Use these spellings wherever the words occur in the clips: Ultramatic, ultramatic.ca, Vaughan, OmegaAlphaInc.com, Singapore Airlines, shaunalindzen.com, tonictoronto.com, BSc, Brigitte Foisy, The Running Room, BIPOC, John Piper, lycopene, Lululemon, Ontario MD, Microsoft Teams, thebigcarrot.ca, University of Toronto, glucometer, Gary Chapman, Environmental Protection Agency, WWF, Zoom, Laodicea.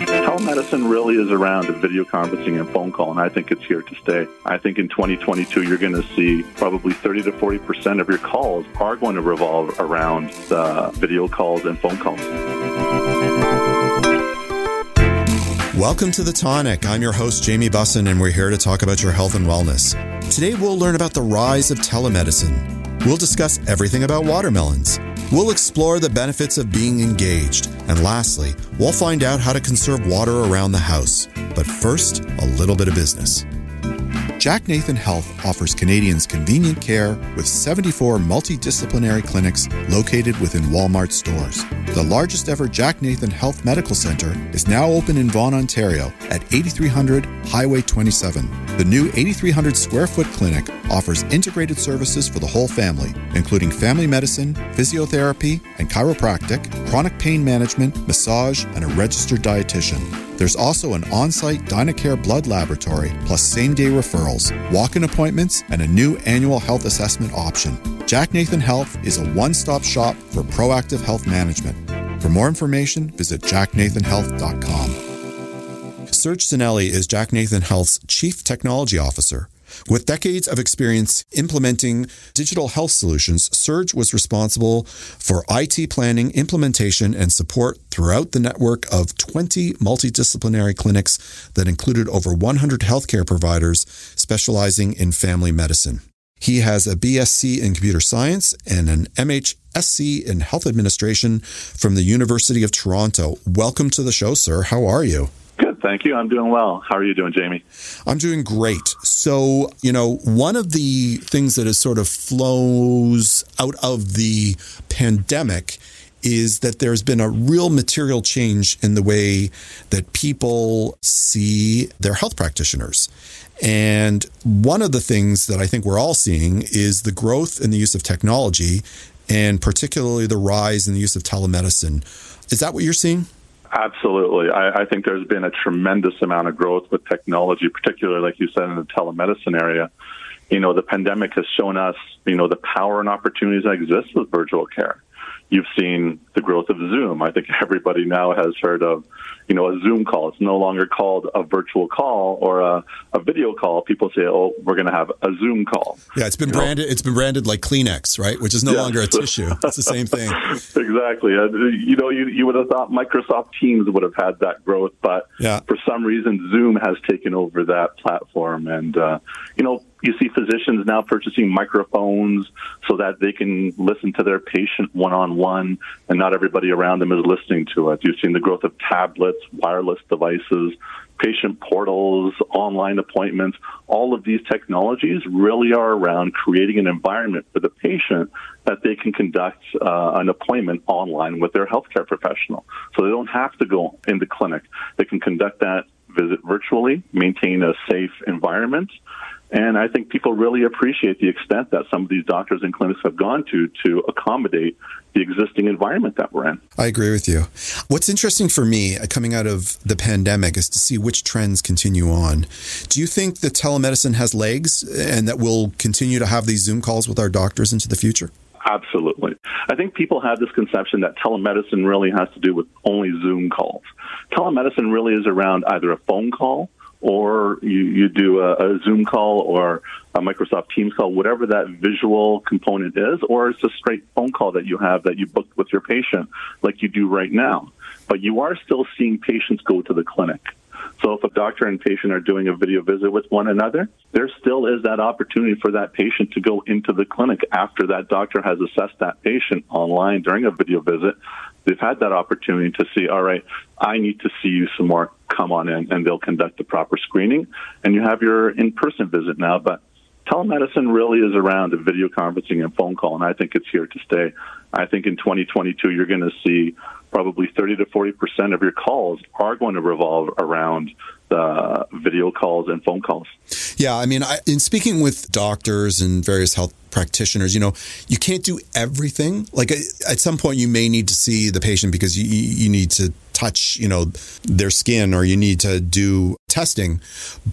Telemedicine really is around video conferencing and phone call, and I think it's here to stay. I think in 2022, you're going to see probably 30 to 40% of your calls are going to revolve around video calls and phone calls. Welcome to The Tonic. I'm your host, Jamie Busson, and we're here to talk about your health and wellness. Today, we'll learn about the rise of telemedicine. We'll discuss everything about watermelons. We'll explore the benefits of being engaged. And lastly, we'll find out how to conserve water around the house. But first, a little bit of business. Jack Nathan Health offers Canadians convenient care with 74 multidisciplinary clinics located within Walmart stores. The largest ever Jack Nathan Health Medical Center is now open in Vaughan, Ontario at 8300 Highway 27. The new 8,300 square foot clinic offers integrated services for the whole family, including family medicine, physiotherapy and chiropractic, chronic pain management, massage, and a registered dietitian. There's also an on-site DynaCare blood laboratory, plus same-day referrals, walk-in appointments, and a new annual health assessment option. Jack Nathan Health is a one-stop shop for proactive health management. For more information, visit jacknathanhealth.com. Serge Zinelli is Jack Nathan Health's Chief Technology Officer. With decades of experience implementing digital health solutions, Serge was responsible for IT planning, implementation, and support throughout the network of 20 multidisciplinary clinics that included over 100 healthcare providers specializing in family medicine. He has a BSc in computer science and an MHSc in health administration from the University of Toronto. Welcome to the show, sir. How are you? Good, thank you. I'm doing well. How are you doing, Jamie? I'm doing great. So, one of the things that has sort of flows out of the pandemic is that there's been a real material change in the way that people see their health practitioners. And one of the things that I think we're all seeing is the growth in the use of technology, and particularly the rise in the use of telemedicine. Is that what you're seeing? Absolutely. I think there's been a tremendous amount of growth with technology, particularly, like you said, in the telemedicine area. The pandemic has shown us, the power and opportunities that exist with virtual care. You've seen the growth of Zoom. I think everybody now has heard of, a Zoom call. It's no longer called a virtual call or a video call. People say, oh, we're going to have a Zoom call. Yeah, it's been branded. It's been branded like Kleenex, right? Which is no longer a tissue. It's the same thing. Exactly. You would have thought Microsoft Teams would have had that growth, but for some reason, Zoom has taken over that platform. And, you see physicians now purchasing microphones so that they can listen to their patient one-on-one, and not everybody around them is listening to it. You've seen the growth of tablets, wireless devices, patient portals, online appointments. All of these technologies really are around creating an environment for the patient that they can conduct an appointment online with their healthcare professional. So they don't have to go in the clinic. They can conduct that visit virtually, maintain a safe environment. And I think people really appreciate the extent that some of these doctors and clinics have gone to accommodate the existing environment that we're in. I agree with you. What's interesting for me coming out of the pandemic is to see which trends continue on. Do you think that telemedicine has legs and that we'll continue to have these Zoom calls with our doctors into the future? Absolutely. I think people have this conception that telemedicine really has to do with only Zoom calls. Telemedicine really is around either a phone call, or you do a Zoom call or a Microsoft Teams call, whatever that visual component is, or it's a straight phone call that you have that you booked with your patient like you do right now. But you are still seeing patients go to the clinic. So if a doctor and patient are doing a video visit with one another, there still is that opportunity for that patient to go into the clinic after that doctor has assessed that patient online during a video visit. They've had that opportunity to see, all right, I need to see you some more. Come on in, and they'll conduct the proper screening. And you have your in-person visit now, but telemedicine really is around the video conferencing and phone call, and I think it's here to stay. I think in 2022, you're going to see probably 30 to 40% of your calls are going to revolve around the video calls and phone calls. Yeah, I mean, in speaking with doctors and various health practitioners, you know, you can't do everything. Like at some point, you may need to see the patient because you need to touch, you know, their skin, or you need to do testing.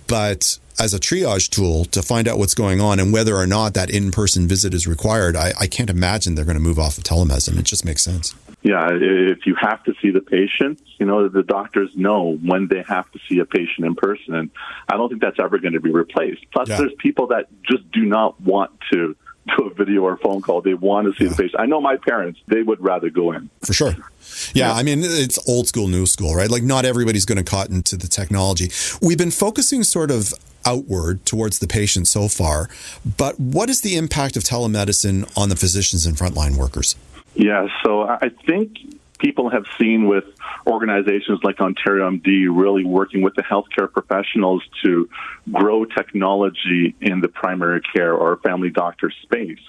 But as a triage tool to find out what's going on and whether or not that in-person visit is required, I can't imagine they're going to move off of telemedicine. It just makes sense. Yeah, if you have to see the patient, you know, the doctors know when they have to see a patient in person. And I don't think that's ever going to be replaced. Plus, there's people that just do not want to do a video or phone call. They want to see the patient. I know my parents, they would rather go in. For sure. Yeah, I mean, it's old school, new school, right? Like not everybody's going to cotton to the technology. We've been focusing sort of outward towards the patient so far, but what is the impact of telemedicine on the physicians and frontline workers? Yeah, so I think people have seen with organizations like Ontario MD really working with the healthcare professionals to grow technology in the primary care or family doctor space.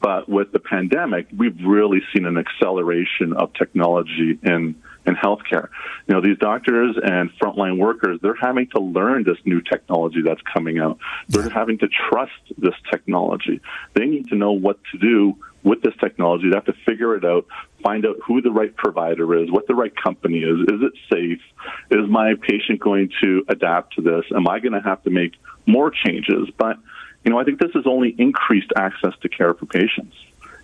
But with the pandemic, we've really seen an acceleration of technology in healthcare. You know, these doctors and frontline workers, they're having to learn this new technology that's coming out. They're having to trust this technology. They need to know what to do with this technology. They have to figure it out, find out who the right provider is, what the right company is. Is it safe? Is my patient going to adapt to this? Am I going to have to make more changes? But, you know, I think this has only increased access to care for patients.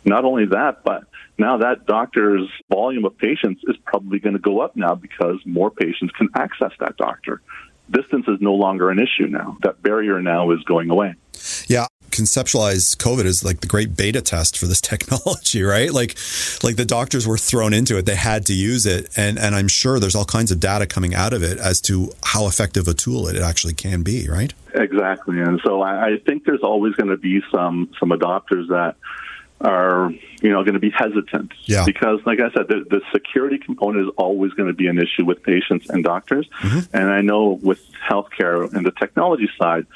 Not only that, but now that doctor's volume of patients is probably going to go up now because more patients can access that doctor. Distance is no longer an issue now. That barrier now is going away. Yeah. Conceptualize COVID as like the great beta test for this technology, right? Like the doctors were thrown into it. They had to use it. And I'm sure there's all kinds of data coming out of it as to how effective a tool it actually can be, right? Exactly. And so I think there's always going to be some adopters that are, you know, going to be hesitant because, like I said, the security component is always going to be an issue with patients and doctors. Mm-hmm. And I know with healthcare and the technology side,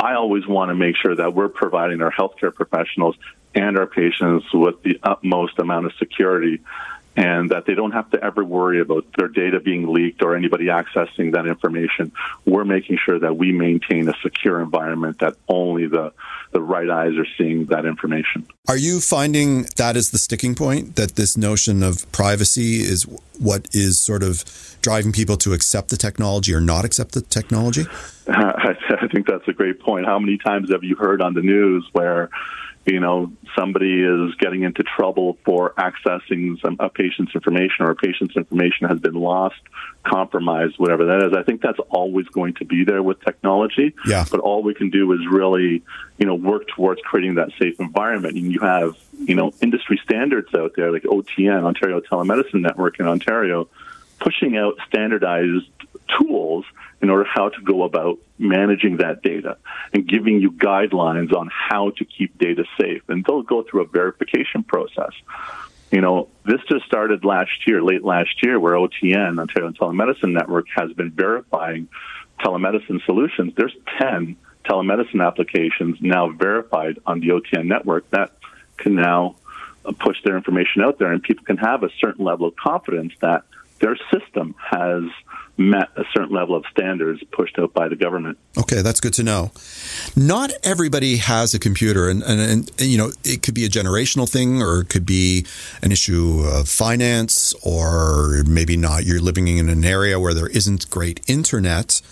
I always want to make sure that we're providing our healthcare professionals and our patients with the utmost amount of security, and that they don't have to ever worry about their data being leaked or anybody accessing that information. We're making sure that we maintain a secure environment that only the right eyes are seeing that information. Are you finding that is the sticking point, that this notion of privacy is what is sort of driving people to accept the technology or not accept the technology? I think that's a great point. How many times have you heard on the news where, you know, somebody is getting into trouble for accessing a patient's information, or a patient's information has been lost, compromised, whatever that is? I think that's always going to be there with technology. Yeah. But all we can do is really, you know, work towards creating that safe environment. And you have, you know, industry standards out there like OTN, Ontario Telemedicine Network in Ontario, pushing out standardized tools in order how to go about managing that data and giving you guidelines on how to keep data safe. And they'll go through a verification process. You know, this just started last year, late last year, where OTN, Ontario Telemedicine Network, has been verifying telemedicine solutions. There's 10 telemedicine applications now verified on the OTN network that can now push their information out there, and people can have a certain level of confidence that their system has met a certain level of standards pushed out by the government. Okay, that's good to know. Not everybody has a computer, and you know, it could be a generational thing, or it could be an issue of finance, or maybe not. You're living in an area where there isn't great internet.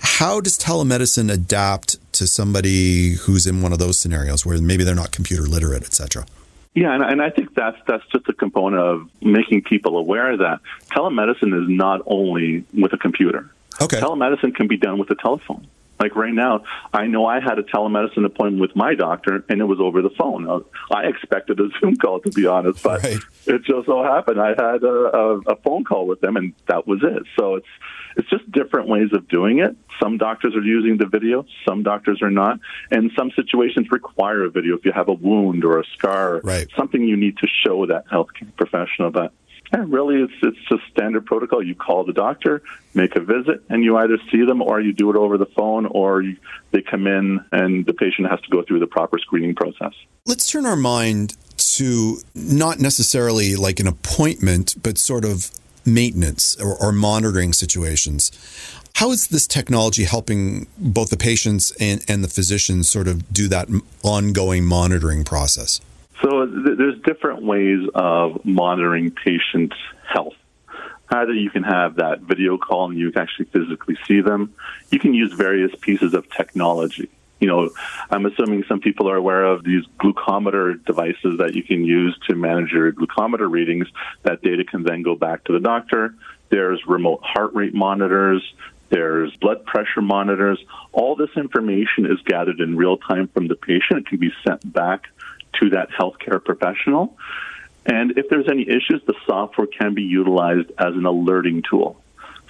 How does telemedicine adapt to somebody who's in one of those scenarios where maybe they're not computer literate, et cetera? Yeah, and I think that's just a component of making people aware that telemedicine is not only with a computer. Okay. Telemedicine can be done with a telephone. Like right now, I know I had a telemedicine appointment with my doctor, and it was over the phone. I expected a Zoom call, to be honest, but it just so happened I had a phone call with them, and that was it. So it's just different ways of doing it. Some doctors are using the video, some doctors are not, and some situations require a video if you have a wound or a scar, something you need to show that healthcare professional that. And really, it's just standard protocol. You call the doctor, make a visit, and you either see them or you do it over the phone, or they come in and the patient has to go through the proper screening process. Let's turn our mind to not necessarily like an appointment, but sort of maintenance or monitoring situations. How is this technology helping both the patients and the physicians sort of do that ongoing monitoring process? So there's different ways of monitoring patient health. Either you can have that video call and you can actually physically see them. You can use various pieces of technology. You know, I'm assuming some people are aware of these glucometer devices that you can use to manage your glucometer readings. That data can then go back to the doctor. There's remote heart rate monitors. There's blood pressure monitors. All this information is gathered in real time from the patient. It can be sent back to that healthcare professional. And if there's any issues, the software can be utilized as an alerting tool.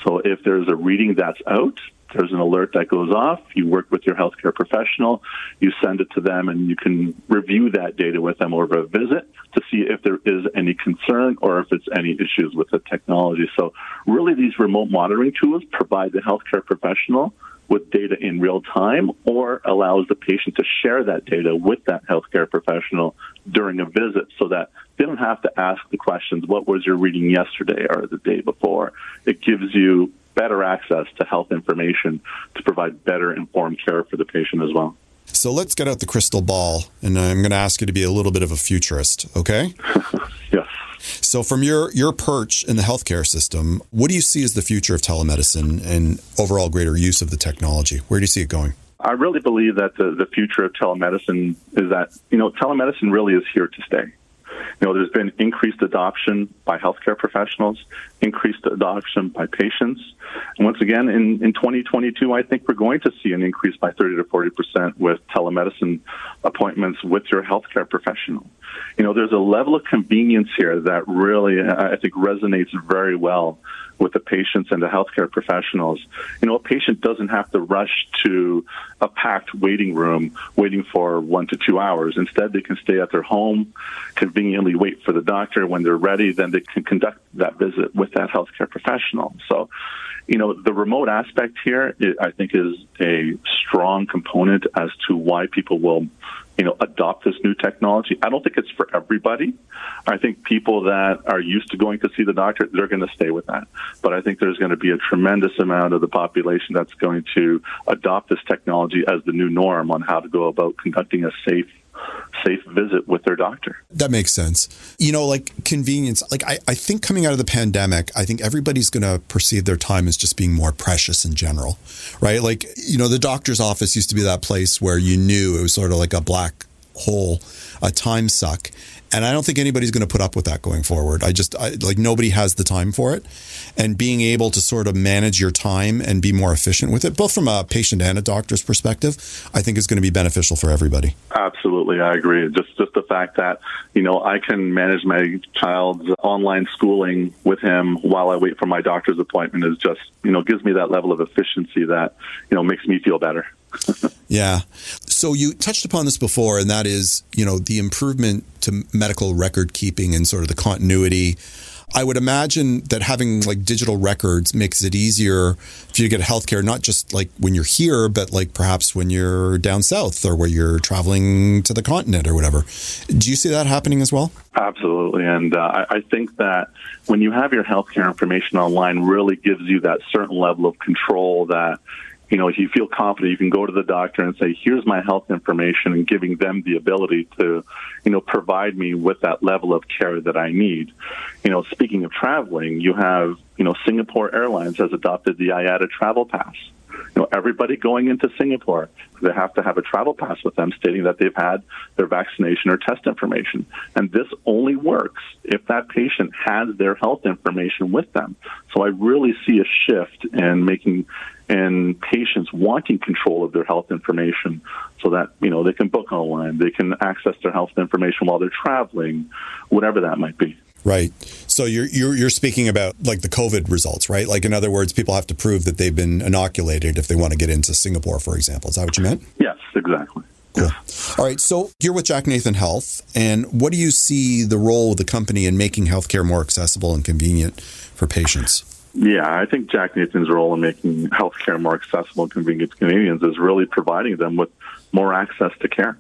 So if there's a reading that's out, there's an alert that goes off. You work with your healthcare professional, you send it to them, and you can review that data with them over a visit to see if there is any concern or if it's any issues with the technology. So really, these remote monitoring tools provide the healthcare professional with data in real time or allows the patient to share that data with that healthcare professional during a visit so that they don't have to ask the questions, what was your reading yesterday or the day before? It gives you better access to health information to provide better informed care for the patient as well. So let's get out the crystal ball, and I'm going to ask you to be a little bit of a futurist, okay? Yes. So from your perch in the healthcare system, what do you see as the future of telemedicine and overall greater use of the technology? Where do you see it going? I really believe that the future of telemedicine is that, you know, telemedicine really is here to stay. You know, there's been increased adoption by healthcare professionals, increased adoption by patients. And once again, in 2022, I think we're going to see an increase by 30 to 40% with telemedicine appointments with your healthcare professional. You know, there's a level of convenience here that really, I think, resonates very well with the patients and the healthcare professionals. You know, a patient doesn't have to rush to a packed waiting room waiting for 1 to 2 hours. Instead, they can stay at their home, conveniently wait for the doctor. When they're ready, then they can conduct that visit with that healthcare professional. So, you know, the remote aspect here, I think, is a strong component as to why people will, you know, adopt this new technology. I don't think it's for everybody. I think people that are used to going to see the doctor, they're going to stay with that. But I think there's going to be a tremendous amount of the population that's going to adopt this technology as the new norm on how to go about conducting a safe visit with their doctor. That makes sense. You know, like convenience, like I think coming out of the pandemic, I think everybody's going to perceive their time as just being more precious in general, right? Like, you know, the doctor's office used to be that place where you knew it was sort of like a black hole, a time suck. And I don't think anybody's going to put up with that going forward. I nobody has the time for it. And being able to sort of manage your time and be more efficient with it, both from a patient and a doctor's perspective, I think is going to be beneficial for everybody. Absolutely. I agree. Just the fact that, you know, I can manage my child's online schooling with him while I wait for my doctor's appointment is just, you know, gives me that level of efficiency that, you know, makes me feel better. Yeah. So you touched upon this before, and that is, you know, the improvement to medical record keeping and sort of the continuity. I would imagine that having like digital records makes it easier for you to get healthcare, not just like when you're here, but like perhaps when you're down south or where you're traveling to the continent or whatever. Do you see that happening as well? Absolutely. And I think that when you have your healthcare information online, really gives you that certain level of control that, you know, if you feel confident, you can go to the doctor and say, here's my health information, and giving them the ability to, you know, provide me with that level of care that I need. You know, speaking of traveling, you have, you know, Singapore Airlines has adopted the IATA travel pass. You know, everybody going into Singapore, they have to have a travel pass with them stating that they've had their vaccination or test information. And this only works if that patient has their health information with them. So I really see a shift in making and patients wanting control of their health information so that, you know, they can book online, they can access their health information while they're traveling, whatever that might be. Right. So you're speaking about like the COVID results, right? Like, in other words, people have to prove that they've been inoculated if they want to get into Singapore, for example. Is that what you meant? Yes, exactly. Cool. All right. So you're with Jack Nathan Health, and what do you see the role of the company in making healthcare more accessible and convenient for patients? Yeah, I think Jack Nathan's role in making healthcare more accessible and convenient to Canadians is really providing them with more access to care,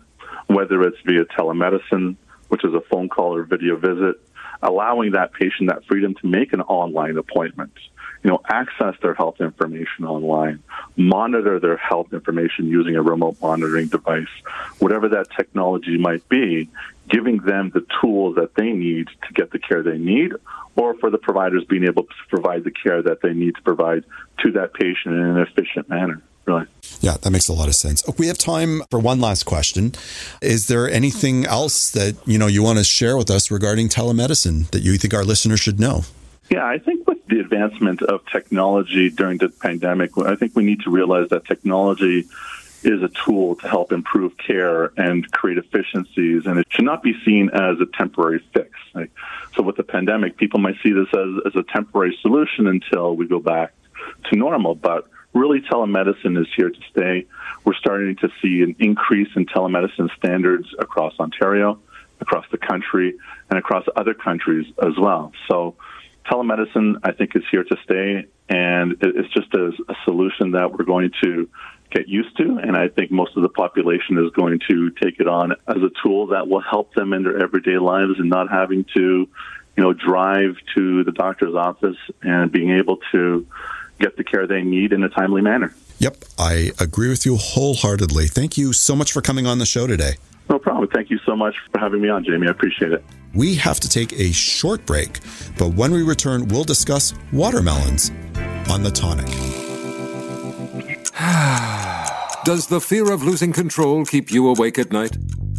whether it's via telemedicine, which is a phone call or video visit, allowing that patient that freedom to make an online appointment, you know, access their health information online, monitor their health information using a remote monitoring device, whatever that technology might be, giving them the tools that they need to get the care they need, or for the providers being able to provide the care that they need to provide to that patient in an efficient manner. Really. Yeah, that makes a lot of sense. We have time for one last question. Is there anything else that, you know, you want to share with us regarding telemedicine that you think our listeners should know? Yeah, I think with the advancement of technology during the pandemic, I think we need to realize that technology is a tool to help improve care and create efficiencies, and it should not be seen as a temporary fix. Right? So with the pandemic, people might see this as a temporary solution until we go back to normal, but really, telemedicine is here to stay. We're starting to see an increase in telemedicine standards across Ontario, across the country, and across other countries as well. So telemedicine, I think, is here to stay, and it's just a solution that we're going to get used to, and I think most of the population is going to take it on as a tool that will help them in their everyday lives and not having to, you know, drive to the doctor's office and being able to get the care they need in a timely manner. Yep, I agree with you wholeheartedly. Thank you so much for coming on the show today. No problem. Thank you so much for having me on, Jamie. I appreciate it. We have to take a short break, but when we return, we'll discuss watermelons on The Tonic. Does the fear of losing control keep you awake at night?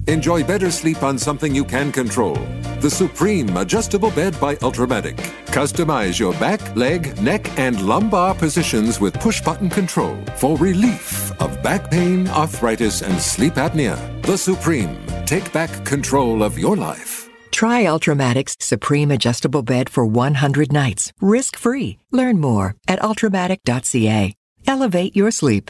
Enjoy better sleep on something you can control. The Supreme Adjustable Bed by Ultramatic. Customize your back, leg, neck, and lumbar positions with push-button control for relief of back pain, arthritis, and sleep apnea. The Supreme. Take back control of your life. Try Ultramatic's Supreme Adjustable Bed for 100 nights. Risk-free. Learn more at ultramatic.ca. Elevate your sleep.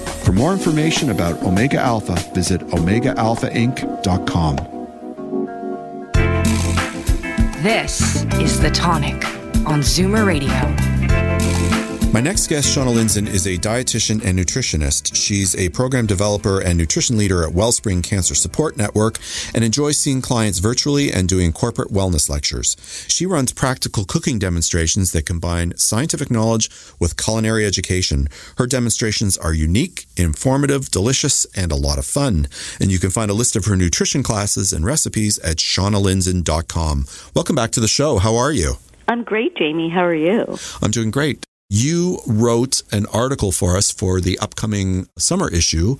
For more information about Omega Alpha, visit OmegaAlphaInc.com. This is The Tonic on Zoomer Radio. My next guest, Shauna Lindzen, is a dietitian and nutritionist. She's a program developer and nutrition leader at Wellspring Cancer Support Network and enjoys seeing clients virtually and doing corporate wellness lectures. She runs practical cooking demonstrations that combine scientific knowledge with culinary education. Her demonstrations are unique, informative, delicious, and a lot of fun. And you can find a list of her nutrition classes and recipes at ShaunaLindzen.com. Welcome back to the show. How are you? I'm great, Jamie. How are you? I'm doing great. You wrote an article for us for the upcoming summer issue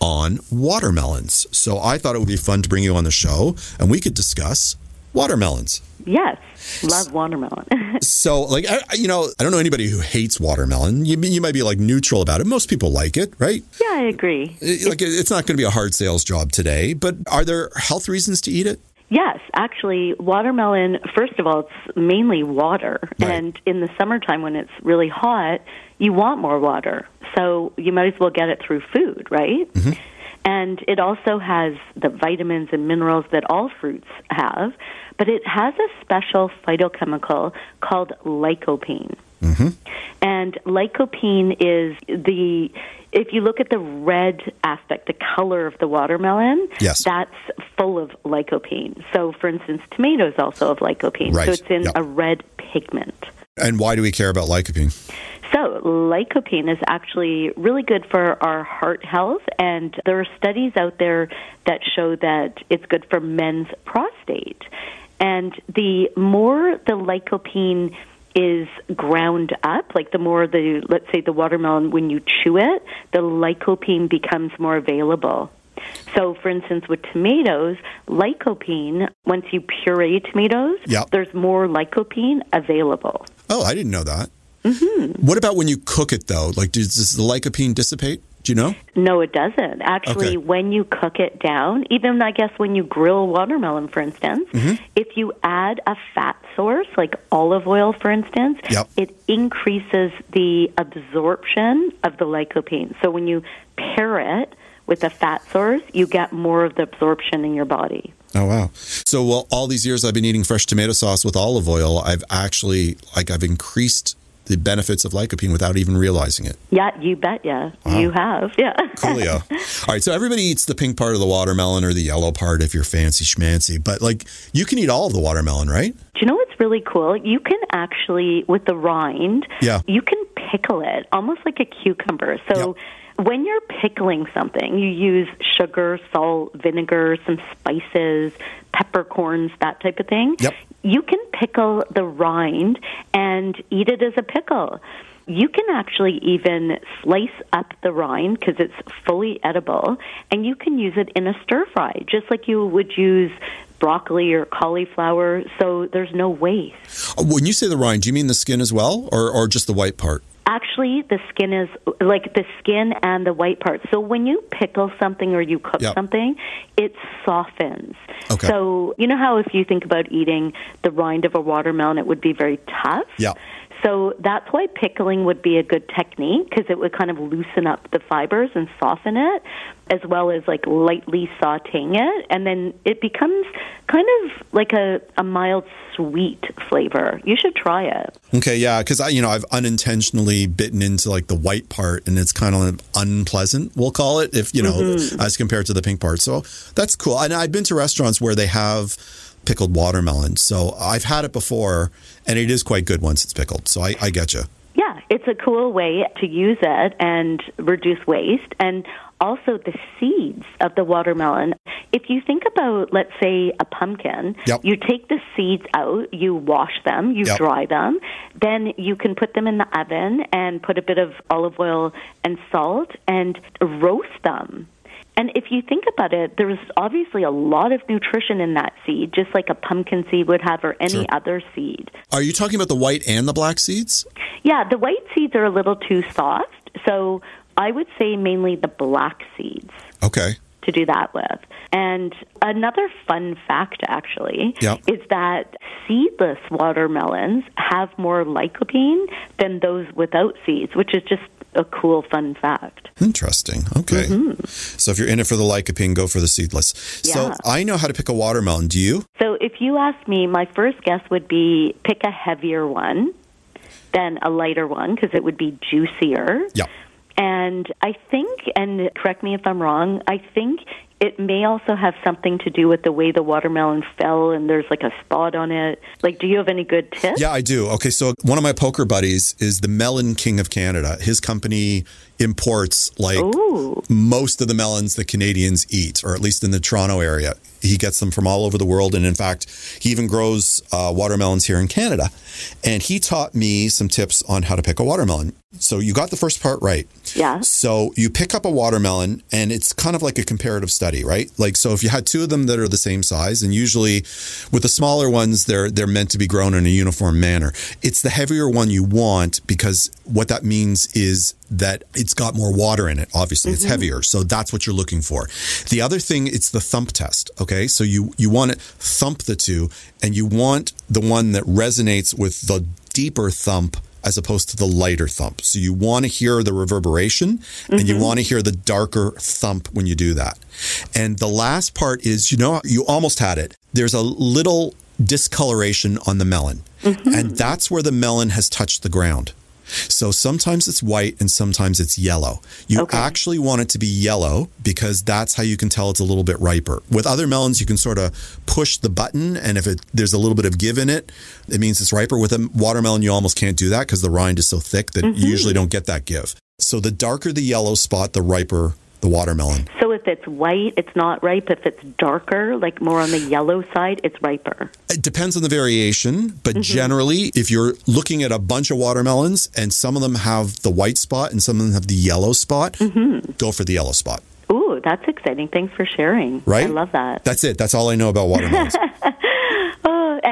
on watermelons. So I thought it would be fun to bring you on the show and we could discuss watermelons. Yes. Love watermelon. So, like, I don't know anybody who hates watermelon. You might be, like, neutral about it. Most people like it, right? Yeah, I agree. Like, it's not going to be a hard sales job today, but are there health reasons to eat it? Yes. Actually, watermelon, first of all, it's mainly water. Right. And in the summertime when it's really hot, you want more water. So you might as well get it through food, right? Mm-hmm. And it also has the vitamins and minerals that all fruits have, but it has a special phytochemical called lycopene. Mm-hmm. And lycopene is if you look at the red aspect, the color of the watermelon, yes, that's full of lycopene. So, for instance, tomatoes also have lycopene. Right. So it's in a red pigment. And why do we care about lycopene? So lycopene is actually really good for our heart health, and there are studies out there that show that it's good for men's prostate. And the more the lycopene is ground up, like the more let's say the watermelon, when you chew it, the lycopene becomes more available. So, for instance, with tomatoes, lycopene, once you puree tomatoes, there's more lycopene available. Oh, I didn't know that. Mm-hmm. What about when you cook it, though? Like, does the lycopene dissipate? Do you know? No, it doesn't. Actually, when you cook it down, even I guess when you grill watermelon, for instance, if you add a fat source, like olive oil, for instance, it increases the absorption of the lycopene. So when you pair it with a fat source, you get more of the absorption in your body. Oh, wow. So all these years I've been eating fresh tomato sauce with olive oil, I've actually, I've increased the benefits of lycopene without even realizing it. Yeah, you bet. Yeah, wow. You have. Yeah. Coolio. All right. So everybody eats the pink part of the watermelon or the yellow part if you're fancy schmancy, but you can eat all of the watermelon, right? Do you know what's really cool? You can actually, with the rind, you can pickle it almost like a cucumber. So when you're pickling something, you use sugar, salt, vinegar, some spices, peppercorns, that type of thing. Yep. You can pickle the rind and eat it as a pickle. You can actually even slice up the rind because it's fully edible, and you can use it in a stir-fry, just like you would use broccoli or cauliflower, so there's no waste. When you say the rind, do you mean the skin as well, or just the white part? Actually, the skin is like the skin and the white part. So when you pickle something or you cook something, it softens. Okay. So you know how if you think about eating the rind of a watermelon, it would be very tough? Yeah. So that's why pickling would be a good technique because it would kind of loosen up the fibers and soften it, as well as lightly sauteing it. And then it becomes kind of like a mild sweet flavor. You should try it. Okay, yeah, because I've unintentionally bitten into the white part and it's kind of unpleasant, we'll call it, if as compared to the pink part. So that's cool. And I've been to restaurants where they have pickled watermelon. So I've had it before, and it is quite good once it's pickled. So I get you. Yeah, it's a cool way to use it and reduce waste. And also the seeds of the watermelon. If you think about, let's say, a pumpkin, you take the seeds out, you wash them, you dry them, then you can put them in the oven and put a bit of olive oil and salt and roast them. And if you think about it, there's obviously a lot of nutrition in that seed, just like a pumpkin seed would have or any other seed. Are you talking about the white and the black seeds? Yeah, the white seeds are a little too soft. So I would say mainly the black seeds. Okay. To do that with. And another fun fact, actually, is that seedless watermelons have more lycopene than those without seeds, which is just a cool, fun fact. Interesting. Okay. Mm-hmm. So if you're in it for the lycopene, go for the seedless. Yeah. So I know how to pick a watermelon. Do you? So if you ask me, my first guess would be pick a heavier one than a lighter one because it would be juicier. Yeah. And I think, and correct me if I'm wrong, I think it may also have something to do with the way the watermelon fell and there's a spot on it. Do you have any good tips? Yeah, I do. Okay, so one of my poker buddies is the Melon King of Canada. His company imports most of the melons that Canadians eat, or at least in the Toronto area. He gets them from all over the world. And in fact, he even grows watermelons here in Canada. And he taught me some tips on how to pick a watermelon. So you got the first part right. Yeah. So you pick up a watermelon and it's kind of like a comparative study. Right? So if you had two of them that are the same size, and usually with the smaller ones, they're meant to be grown in a uniform manner. It's the heavier one you want because what that means is that it's got more water in it. Obviously, it's heavier. So that's what you're looking for. The other thing, it's the thump test. Okay. So you want to thump the two, and you want the one that resonates with the deeper thump as opposed to the lighter thump. So you want to hear the reverberation and you want to hear the darker thump when you do that. And the last part is, you almost had it. There's a little discoloration on the melon. And that's where the melon has touched the ground. So sometimes it's white and sometimes it's yellow. You actually want it to be yellow because that's how you can tell it's a little bit riper. With other melons, you can sort of push the button, and if there's a little bit of give in it, it means it's riper. With a watermelon, you almost can't do that because the rind is so thick that you usually don't get that give. So the darker the yellow spot, the riper the watermelon. So if it's white, it's not ripe. If it's darker, more on the yellow side, it's riper. It depends on the variation, but generally, if you're looking at a bunch of watermelons and some of them have the white spot and some of them have the yellow spot, go for the yellow spot. Ooh, that's exciting. Thanks for sharing. Right? I love that. That's it. That's all I know about watermelons.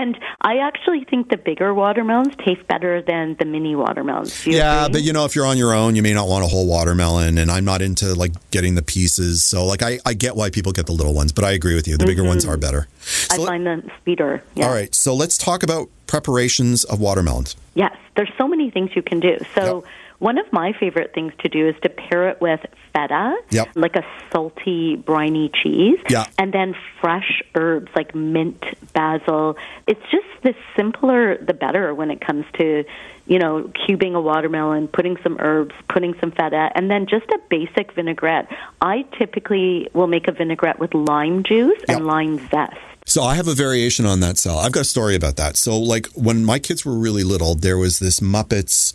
And I actually think the bigger watermelons taste better than the mini watermelons. Yeah, agree? But you know, if you're on your own, you may not want a whole watermelon, and I'm not into like getting the pieces. So like I get why people get the little ones, but I agree with you. The bigger ones are better. So I find them sweeter. Yeah. All right. So let's talk about preparations of watermelons. Yes. There's so many things you can do. So one of my favorite things to do is to pair it with feta, like a salty, briny cheese, and then fresh herbs like mint, basil. It's just the simpler, the better when it comes to, you know, cubing a watermelon, putting some herbs, putting some feta, and then just a basic vinaigrette. I typically will make a vinaigrette with lime juice and lime zest. So I have a variation on that, Sal. I've got a story about that. So like when my kids were really little, there was this Muppets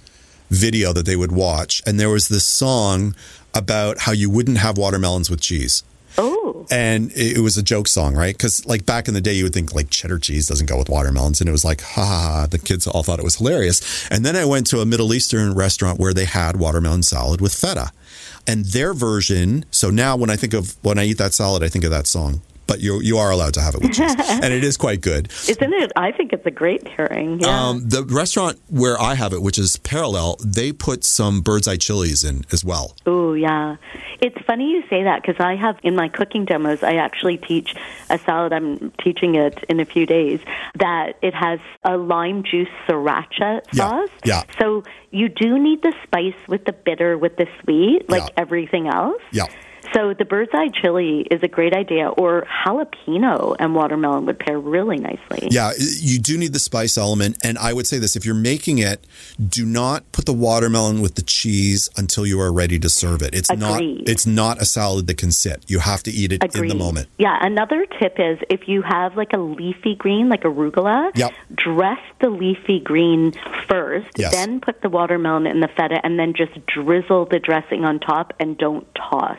video that they would watch, and there was this song about how you wouldn't have watermelons with cheese. Oh. And it was a joke song, right? Because like back in the day, you would think like cheddar cheese doesn't go with watermelons. And it was like, ha ha ha. The kids all thought it was hilarious. And then I went to a Middle Eastern restaurant where they had watermelon salad with feta. And their version, so now when I think of, when I eat that salad, I think of that song. But you are allowed to have it with cheese. And it is quite good. Isn't it? I think it's a great pairing. Yeah. The restaurant where I have it, which is Parallel, they put some bird's eye chilies in as well. Oh, yeah. It's funny you say that because I have, in my cooking demos, I actually teach a salad. I'm teaching it in a few days. That it has a lime juice sriracha sauce. Yeah. So you do need the spice with the bitter, with the sweet, like everything else. Yeah. So the bird's eye chili is a great idea, or jalapeno and watermelon would pair really nicely. Yeah, you do need the spice element. And I would say this, if you're making it, do not put the watermelon with the cheese until you are ready to serve it. It's not a salad that can sit. You have to eat it in the moment. Yeah, another tip is if you have like a leafy green, like arugula, dress the leafy green first, then put the watermelon in the feta, and then just drizzle the dressing on top and don't toss.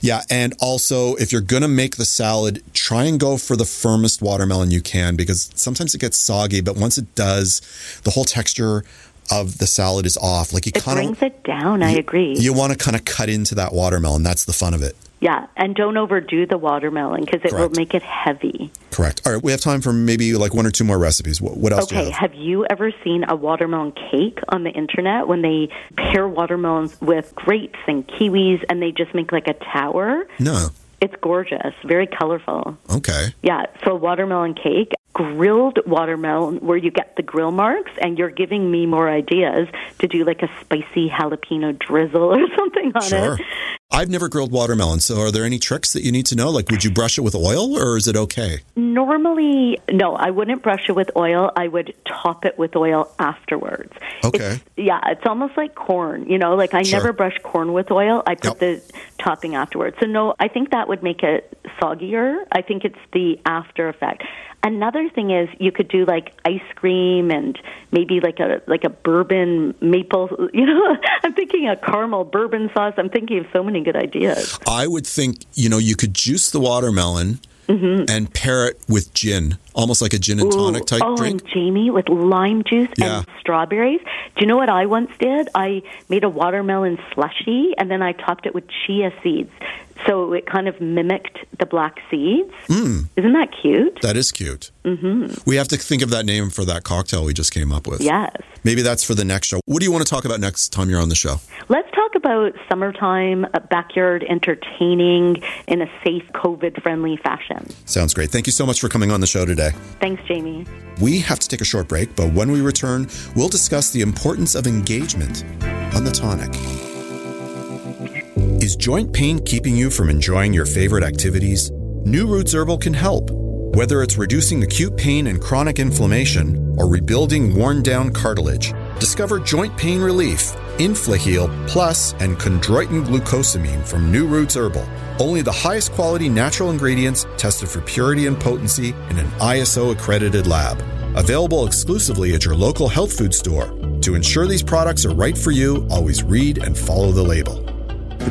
Yeah, and also, if you're going to make the salad, try and go for the firmest watermelon you can, because sometimes it gets soggy, but once it does, the whole texture of the salad is off. Like it kind of brings it down, I agree. You want to kind of cut into that watermelon. That's the fun of it. Yeah, and don't overdo the watermelon because it will make it heavy. Correct. All right, we have time for maybe like one or two more recipes. What else do you have? Okay, have you ever seen a watermelon cake on the internet when they pair watermelons with grapes and kiwis and they just make like a tower? No. It's gorgeous, very colorful. Okay. Yeah, so watermelon cake. Grilled watermelon where you get the grill marks, and you're giving me more ideas to do like a spicy jalapeno drizzle or something on it. I've never grilled watermelon, so are there any tricks that you need to know? Like, would you brush it with oil, or is it okay? Normally, no, I wouldn't brush it with oil. I would top it with oil afterwards. Okay. It's almost like corn, you know? Like, I never brush corn with oil. I put the topping afterwards. So, no, I think that would make it soggier. I think it's the after effect. Another thing is you could do like ice cream and maybe like a bourbon maple, you know, I'm thinking a caramel bourbon sauce. I'm thinking of so many good ideas. I would think, you know, you could juice the watermelon and pair it with gin, almost like a gin and tonic type drink. And Jamie, with lime juice and strawberries. Do you know what I once did? I made a watermelon slushie and then I topped it with chia seeds. So it kind of mimicked the black seeds. Mm. Isn't that cute? That is cute. Mm-hmm. We have to think of that name for that cocktail we just came up with. Yes. Maybe that's for the next show. What do you want to talk about next time you're on the show? Let's talk about summertime, backyard entertaining in a safe, COVID-friendly fashion. Sounds great. Thank you so much for coming on the show today. Thanks, Jamie. We have to take a short break, but when we return, we'll discuss the importance of engagement on The Tonic. Is joint pain keeping you from enjoying your favorite activities? New Roots Herbal can help. Whether it's reducing acute pain and chronic inflammation or rebuilding worn-down cartilage, discover joint pain relief, InflaHeal Plus, and chondroitin glucosamine from New Roots Herbal. Only the highest quality natural ingredients tested for purity and potency in an ISO-accredited lab. Available exclusively at your local health food store. To ensure these products are right for you, always read and follow the label. The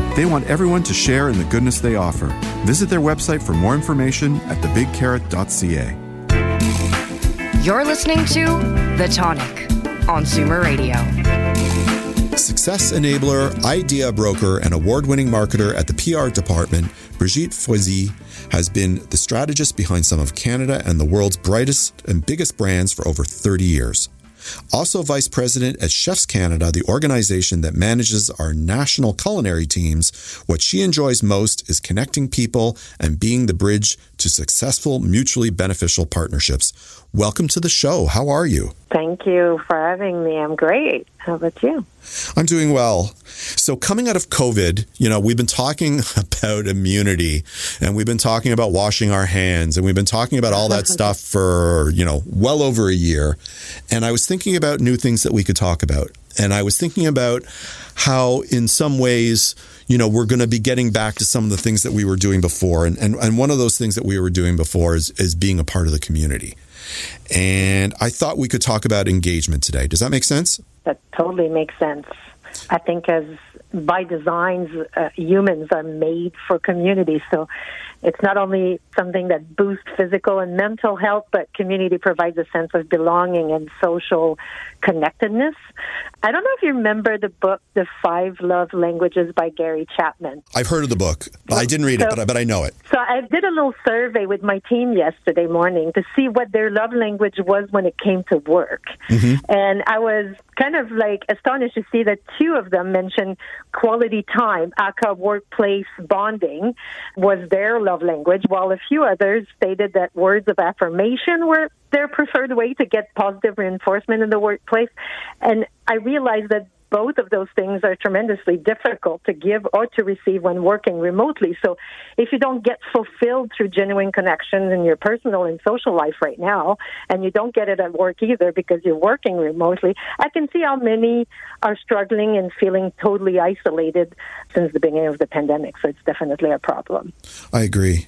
They want everyone to share in the goodness they offer. Visit their website for more information at thebigcarrot.ca. You're listening to The Tonic on Zoomer Radio. Success enabler, idea broker, and award-winning marketer at the PR department, Brigitte Foisy has been the strategist behind some of Canada and the world's brightest and biggest brands for over 30 years. Also vice president at Chefs Canada, the organization that manages our national culinary teams, what she enjoys most is connecting people and being the bridge to successful, mutually beneficial partnerships. Welcome to the show. How are you? Thank you for having me. I'm great. How about you? I'm doing well. So coming out of COVID, we've been talking about immunity and we've been talking about washing our hands and we've been talking about all that stuff for, well over a year. And I was thinking about new things that we could talk about. And I was thinking about how in some ways, we're going to be getting back to some of the things that we were doing before. And one of those things that we were doing before is being a part of the community. And I thought we could talk about engagement today. Does that make sense? That totally makes sense. I think as by designs, humans are made for community. So it's not only something that boosts physical and mental health, but community provides a sense of belonging and social connectedness. I don't know if you remember the book, The 5 Love Languages by Gary Chapman. I've heard of the book. I didn't read it, but I know it. So I did a little survey with my team yesterday morning to see what their love language was when it came to work. Mm-hmm. And I was kind of astonished to see that 2 of them mentioned quality time, aka workplace bonding, was their love language, while a few others stated that words of affirmation were their preferred way to get positive reinforcement in the workplace. And I realized that both of those things are tremendously difficult to give or to receive when working remotely. So if you don't get fulfilled through genuine connections in your personal and social life right now, and you don't get it at work either because you're working remotely, I can see how many are struggling and feeling totally isolated since the beginning of the pandemic. So it's definitely a problem. I agree.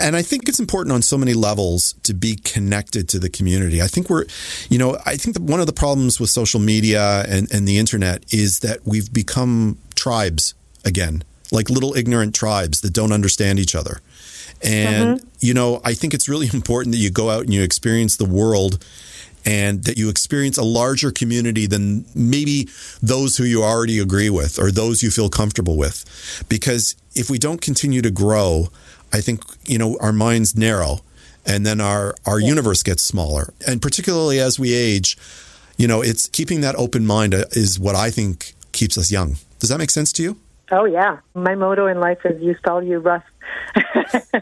And I think it's important on so many levels to be connected to the community. I think I think that one of the problems with social media and the internet is that we've become tribes again, like little ignorant tribes that don't understand each other. And, I think it's really important that you go out and you experience the world and that you experience a larger community than maybe those who you already agree with or those you feel comfortable with. Because if we don't continue to grow, I think, our minds narrow and then our universe gets smaller. And particularly as we age, it's keeping that open mind is what I think keeps us young. Does that make sense to you? Oh, yeah. My motto in life is you stall, you rust.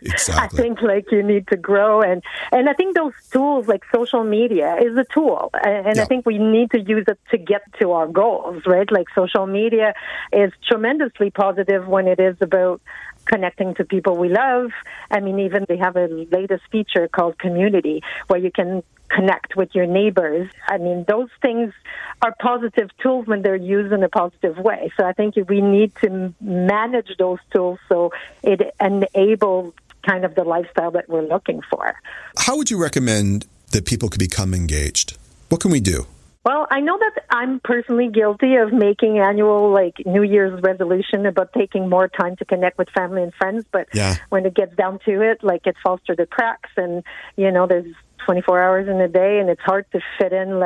Exactly. I think you need to grow. And I think those tools like social media is a tool. And I think we need to use it to get to our goals, right? Like social media is tremendously positive when it is about connecting to people we love. I mean, even they have a latest feature called Community, where you can connect with your neighbors. I mean, those things are positive tools when they're used in a positive way. So I think we need to manage those tools so it enables kind of the lifestyle that we're looking for. How would you recommend that people could become engaged? What can we do? Well, I know that I'm personally guilty of making annual New Year's resolution about taking more time to connect with family and friends. But when it gets down to it, it falls through the cracks and, there's 24 hours in a day and it's hard to fit in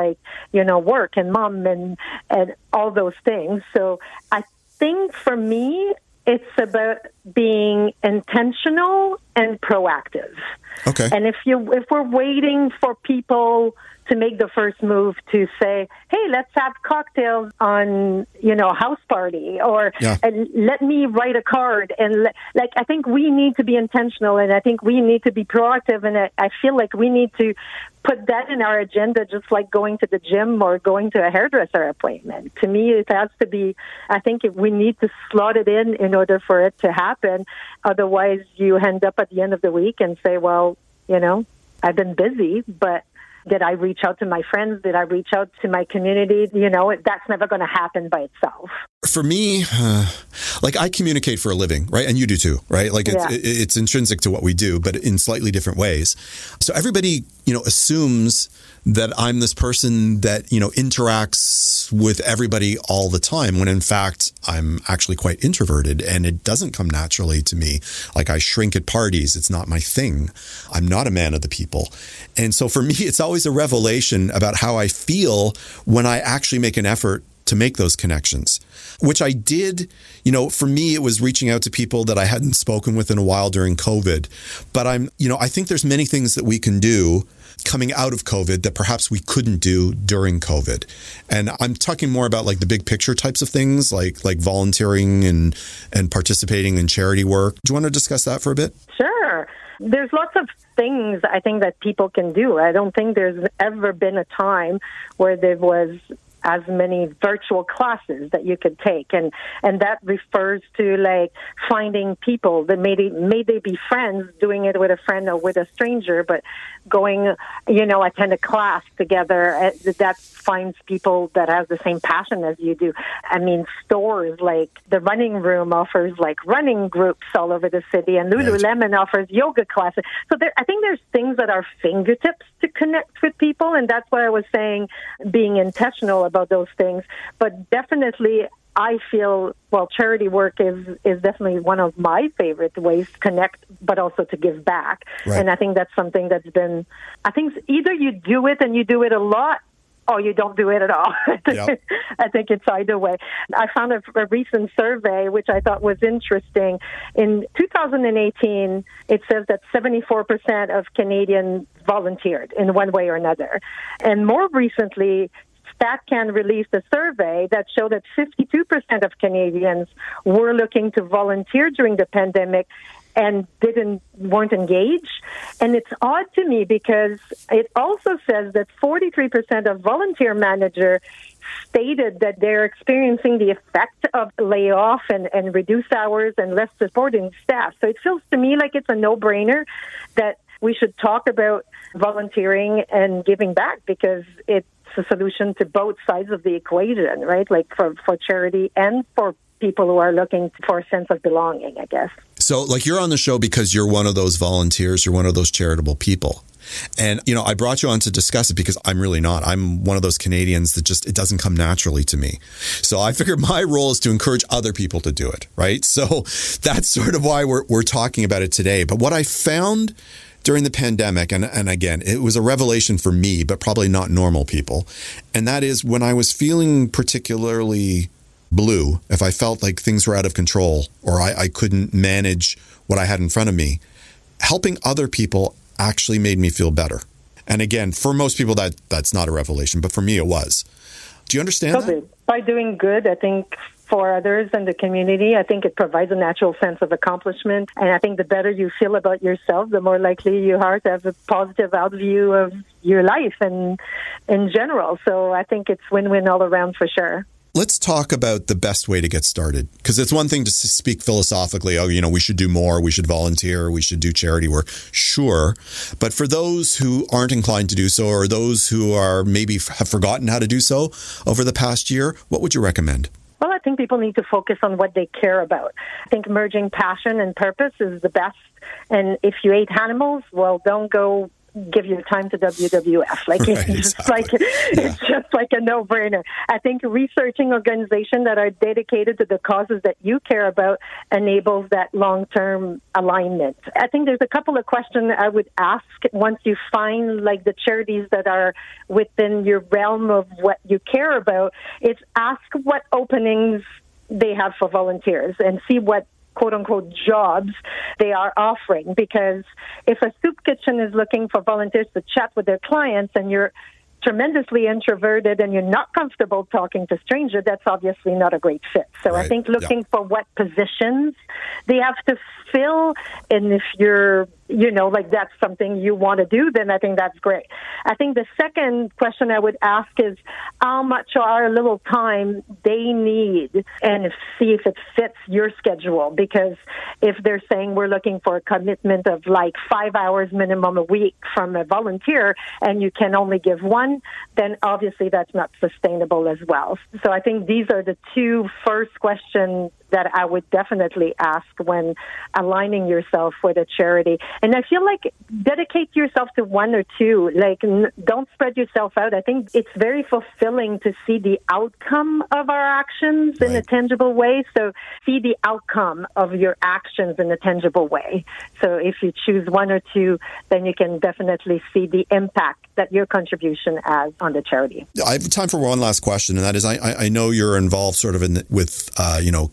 work and mom and all those things. So I think for me, it's about being intentional and proactive. Okay. And if we're waiting for people to make the first move to say, hey, let's have cocktails on, house party, or let me write a card. And I think we need to be intentional, and I think we need to be proactive. And I feel like we need to put that in our agenda, just like going to the gym or going to a hairdresser appointment. To me, it has to be, I think we need to slot it in order for it to happen. Otherwise, you end up at the end of the week and say, well, I've been busy, but did I reach out to my friends? Did I reach out to my community? That's never going to happen by itself. For me, like I communicate for a living, right? And you do too, right? Like it's intrinsic to what we do, but in slightly different ways. So everybody, you know, assumes that I'm this person that, you know, interacts with everybody all the time, when in fact, I'm actually quite introverted and it doesn't come naturally to me. Like I shrink at parties. It's not my thing. I'm not a man of the people. And so for me, it's always a revelation about how I feel when I actually make an effort to make those connections, which I did. You know, for me, it was reaching out to people that I hadn't spoken with in a while during COVID. But I'm, you know, I think there's many things that we can do coming out of COVID that perhaps we couldn't do during COVID. And I'm talking more about like the big picture types of things, like volunteering and participating in charity work. Do you want to discuss that for a bit? Sure. There's lots of things I think that people can do. I don't think there's ever been a time where there was as many virtual classes that you could take. And that refers to like finding people that may they be friends, doing it with a friend or with a stranger, but going, you know, attend a class together that finds people that have the same passion as you do. I mean, stores like the Running Room offers like running groups all over the city, and Lululemon offers yoga classes. So I think there's things at our fingertips to connect with people. And that's why I was saying being intentional about those things. But definitely, I feel, well, charity work is definitely one of my favorite ways to connect, but also to give back. Right. And I think that's something that's been, I think either you do it and you do it a lot, or you don't do it at all. Yep. I think it's either way. I found a recent survey, which I thought was interesting. In 2018, it says that 74% of Canadians volunteered in one way or another. And more recently, StatCan released a survey that showed that 52% of Canadians were looking to volunteer during the pandemic and weren't engaged. And it's odd to me because it also says that 43% of volunteer managers stated that they're experiencing the effect of layoff and reduced hours and less supporting staff. So it feels to me like it's a no-brainer that we should talk about volunteering and giving back, because it's a solution to both sides of the equation, right? Like for charity and for people who are looking for a sense of belonging, I guess. So like you're on the show because you're one of those volunteers, you're one of those charitable people. And, you know, I brought you on to discuss it because I'm really not. I'm one of those Canadians that just, it doesn't come naturally to me. So I figured my role is to encourage other people to do it, right? So that's sort of why we're talking about it today. But what I found during the pandemic, and again, it was a revelation for me, but probably not normal people, and that is when I was feeling particularly blue, if I felt like things were out of control or I couldn't manage what I had in front of me, helping other people actually made me feel better. And again, for most people, that's not a revelation, but for me, it was. Do you understand that? By doing good, I think, for others and the community, I think it provides a natural sense of accomplishment. And I think the better you feel about yourself, the more likely you are to have a positive outview of your life and in general. So I think it's win-win all around for sure. Let's talk about the best way to get started, because it's one thing to speak philosophically. Oh, you know, we should do more. We should volunteer. We should do charity work. Sure. But for those who aren't inclined to do so, or those who are maybe have forgotten how to do so over the past year, what would you recommend? Well, I think people need to focus on what they care about. I think merging passion and purpose is the best. And if you hate animals, well, don't go give your time to WWF. Like, it's just like a no-brainer. I think researching organizations that are dedicated to the causes that you care about enables that long-term alignment. I think there's a couple of questions I would ask once you find like the charities that are within your realm of what you care about. It's ask what openings they have for volunteers and see what quote-unquote jobs they are offering. Because if a soup kitchen is looking for volunteers to chat with their clients and you're tremendously introverted and you're not comfortable talking to strangers, that's obviously not a great fit. So right. I think looking for what positions they have to fill, and if you're you know, like that's something you want to do, then I think that's great. I think the second question I would ask is how much or a little time they need and see if it fits your schedule. Because if they're saying we're looking for a commitment of like 5 hours minimum a week from a volunteer and you can only give one, then obviously that's not sustainable as well. So I think these are the two first questions that I would definitely ask when aligning yourself with a charity. And I feel like dedicate yourself to one or two. Like, don't spread yourself out. I think it's very fulfilling to see the outcome of our actions in a tangible way. So see the outcome of your actions in a tangible way. So if you choose one or two, then you can definitely see the impact that your contribution has on the charity. I have time for one last question, and that is, I know you're involved sort of in with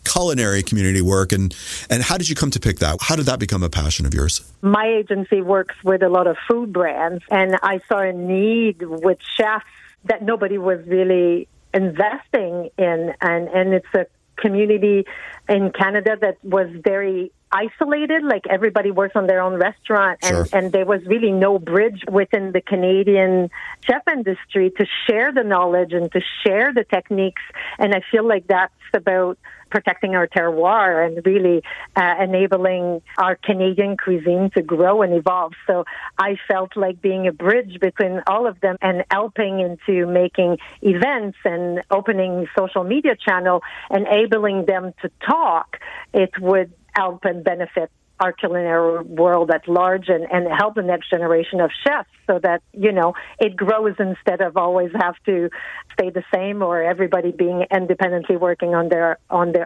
culinary community work, and how did you come to pick that? How did that become a passion of yours? My agency works with a lot of food brands, and I saw a need with chefs that nobody was really investing in, and it's a community in Canada that was very isolated, like everybody works on their own restaurant, and, sure. and there was really no bridge within the Canadian chef industry to share the knowledge and to share the techniques. And I feel like that's about protecting our terroir and really enabling our Canadian cuisine to grow and evolve. So I felt like being a bridge between all of them and helping into making events and opening social media channel, enabling them to talk, it would help and benefit our culinary world at large, and help the next generation of chefs so that, you know, it grows instead of always have to stay the same or everybody being independently working on their own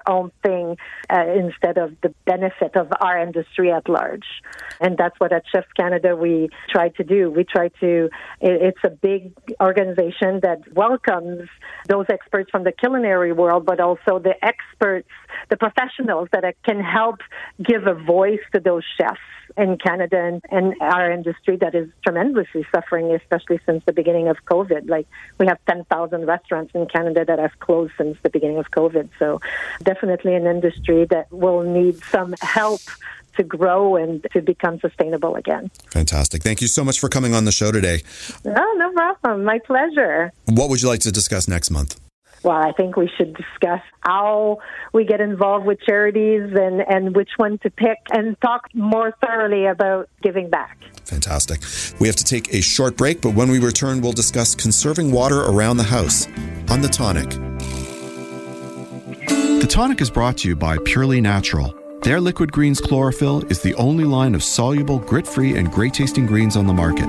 thing instead of the benefit of our industry at large. And that's what at Chefs Canada we try to do. We try to, it's a big organization that welcomes those experts from the culinary world, but also the experts, the professionals that can help give a voice to those chefs in Canada and our industry that is tremendously suffering, especially since the beginning of COVID. Like, we have 10,000 restaurants in Canada that have closed since the beginning of COVID. So definitely an industry that will need some help to grow and to become sustainable again. Fantastic. Thank you so much for coming on the show today. Oh, no problem. My pleasure. What would you like to discuss next month? Well, I think we should discuss how we get involved with charities and which one to pick, and talk more thoroughly about giving back. Fantastic. We have to take a short break, but when we return, we'll discuss conserving water around the house on The Tonic. The Tonic is brought to you by Purely Natural. Their Liquid Greens Chlorophyll is the only line of soluble, grit-free, and great-tasting greens on the market.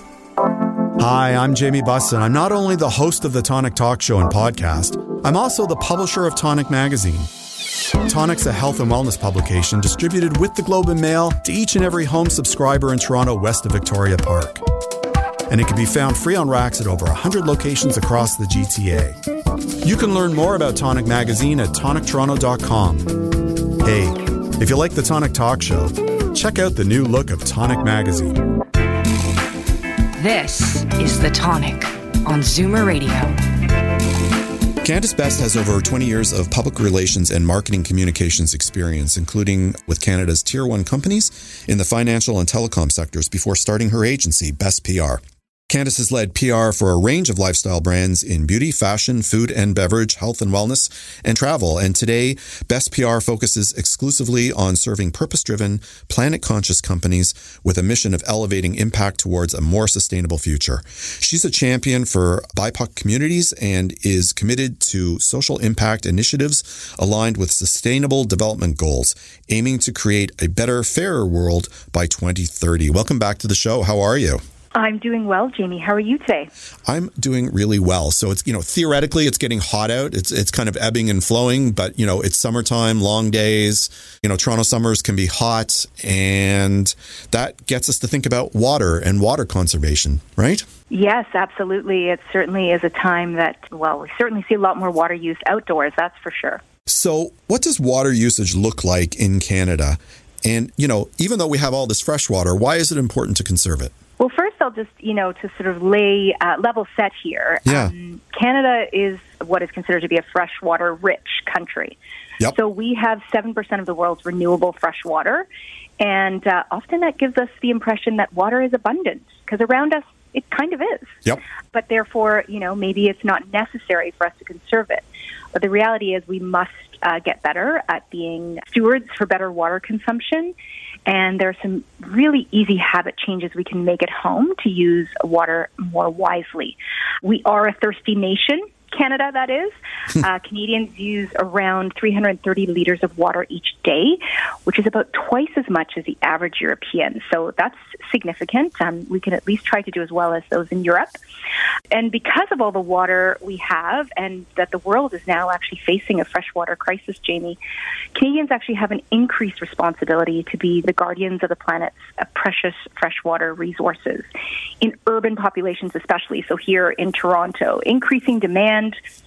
Hi, I'm Jamie Busson. I'm not only the host of the Tonic Talk Show and podcast, I'm also the publisher of Tonic Magazine. Tonic's a health and wellness publication distributed with the Globe and Mail to each and every home subscriber in Toronto west of Victoria Park. And it can be found free on racks at over 100 locations across the GTA. You can learn more about Tonic Magazine at tonictoronto.com. Hey, if you like the Tonic Talk Show, check out the new look of Tonic Magazine. This is The Tonic on Zoomer Radio. Candace Best has over 20 years of public relations and marketing communications experience, including with Canada's Tier 1 companies in the financial and telecom sectors before starting her agency, Best PR. Candace has led PR for a range of lifestyle brands in beauty, fashion, food and beverage, health and wellness, and travel. And today, Best PR focuses exclusively on serving purpose-driven, planet-conscious companies with a mission of elevating impact towards a more sustainable future. She's a champion for BIPOC communities and is committed to social impact initiatives aligned with sustainable development goals, aiming to create a better, fairer world by 2030. Welcome back to the show. How are you? I'm doing well, Jamie. How are you today? I'm doing really well. So it's, theoretically it's getting hot out. It's kind of ebbing and flowing, but it's summertime, long days, Toronto summers can be hot, and that gets us to think about water and water conservation, right? Yes, absolutely. It certainly is a time that, we certainly see a lot more water used outdoors, that's for sure. So what does water usage look like in Canada? And, even though we have all this fresh water, why is it important to conserve it? Well, first I'll just, to sort of lay level set here. Yeah. Canada is what is considered to be a freshwater-rich country. Yep. So we have 7% of the world's renewable fresh water, and often that gives us the impression that water is abundant, because around us it kind of is. Yep. But therefore, maybe it's not necessary for us to conserve it. But the reality is we must get better at being stewards for better water consumption. And there are some really easy habit changes we can make at home to use water more wisely. We are a thirsty nation, Canada, that is. Canadians use around 330 liters of water each day, which is about twice as much as the average European. So that's significant. We can at least try to do as well as those in Europe. And because of all the water we have, and that the world is now actually facing a freshwater crisis, Jamie, Canadians actually have an increased responsibility to be the guardians of the planet's precious freshwater resources, in urban populations especially. So here in Toronto, increasing demand.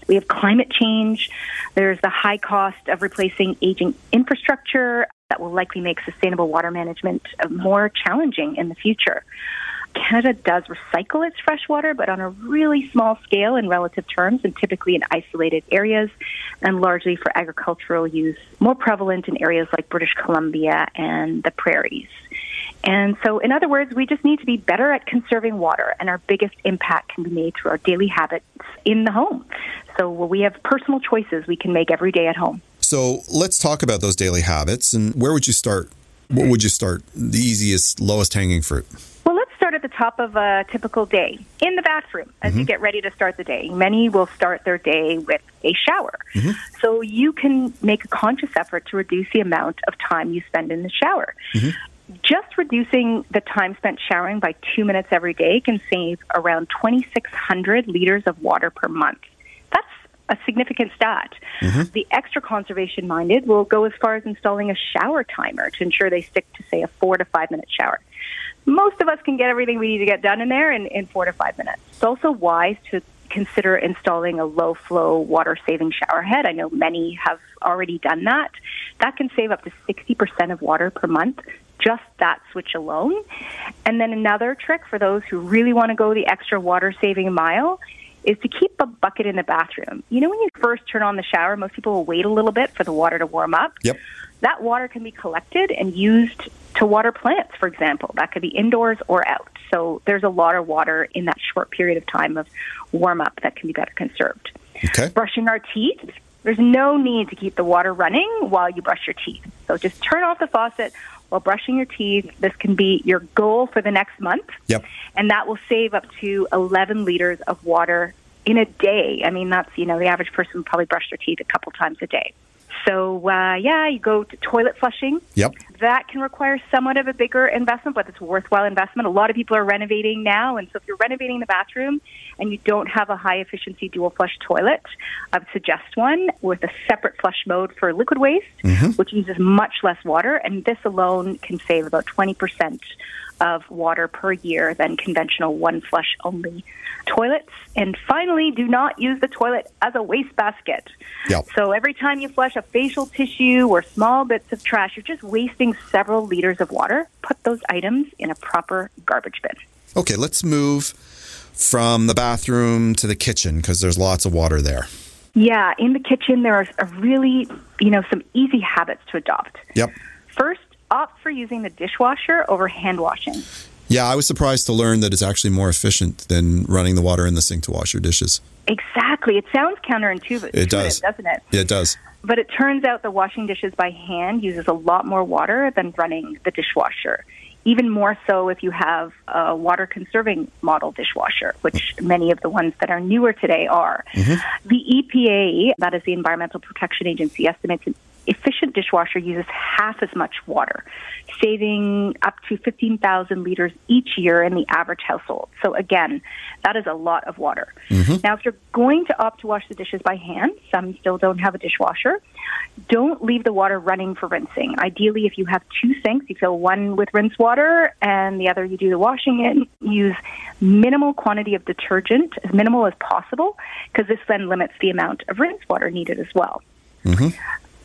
We have climate change. There's the high cost of replacing aging infrastructure that will likely make sustainable water management more challenging in the future. Canada does recycle its fresh water, but on a really small scale in relative terms, and typically in isolated areas and largely for agricultural use, more prevalent in areas like British Columbia and the prairies. And so, in other words, we just need to be better at conserving water, and our biggest impact can be made through our daily habits in the home. So we have personal choices we can make every day at home. So let's talk about those daily habits. And where would you start? What would you start? The easiest, lowest hanging fruit? Well, let's start at the top of a typical day, in the bathroom, as you get ready to start the day. Many will start their day with a shower. Mm-hmm. So you can make a conscious effort to reduce the amount of time you spend in the shower. Mm-hmm. Just reducing the time spent showering by 2 minutes every day can save around 2,600 liters of water per month. That's a significant stat. Mm-hmm. The extra conservation-minded will go as far as installing a shower timer to ensure they stick to, say, a 4 to 5 minute shower. Most of us can get everything we need to get done in there in 4 to 5 minutes. It's also wise to consider installing a low-flow water-saving shower head. I know many have already done that. That can save up to 60% of water per month, just that switch alone. And then another trick for those who really want to go the extra water-saving mile is to keep a bucket in the bathroom. When you first turn on the shower, most people will wait a little bit for the water to warm up. Yep. That water can be collected and used to water plants, for example. That could be indoors or out. So there's a lot of water in that short period of time of warm-up that can be better conserved. Okay. Brushing our teeth. There's no need to keep the water running while you brush your teeth. So just turn off the faucet while brushing your teeth. This can be your goal for the next month. Yep. And that will save up to 11 liters of water in a day. I mean, that's, the average person will probably brush their teeth a couple times a day. So, you go to toilet flushing. Yep. That can require somewhat of a bigger investment, but it's a worthwhile investment. A lot of people are renovating now, and so if you're renovating the bathroom and you don't have a high-efficiency dual-flush toilet, I would suggest one with a separate flush mode for liquid waste, which uses much less water, and this alone can save about 20% of water per year than conventional one-flush-only toilets. And finally, do not use the toilet as a wastebasket. Yep. So every time you flush a facial tissue or small bits of trash, you're just wasting several liters of water. Put those items in a proper garbage bin. Okay, let's move from the bathroom to the kitchen, because there's lots of water there. Yeah, in the kitchen, there are really, some easy habits to adopt. Yep. First, opt for using the dishwasher over hand washing. Yeah, I was surprised to learn that it's actually more efficient than running the water in the sink to wash your dishes. Exactly. It sounds counterintuitive, doesn't it? It does. But it turns out that washing dishes by hand uses a lot more water than running the dishwasher, even more so if you have a water-conserving model dishwasher, which many of the ones that are newer today are. Mm-hmm. The EPA, that is the Environmental Protection Agency, estimates an efficient dishwasher uses half as much water, saving up to 15,000 liters each year in the average household. So again, that is a lot of water. Mm-hmm. Now, if you're going to opt to wash the dishes by hand, some still don't have a dishwasher, don't leave the water running for rinsing. Ideally, if you have two sinks, you fill one with rinse water and the other you do the washing in. Use minimal quantity of detergent, as minimal as possible, because this then limits the amount of rinse water needed as well. Mm-hmm.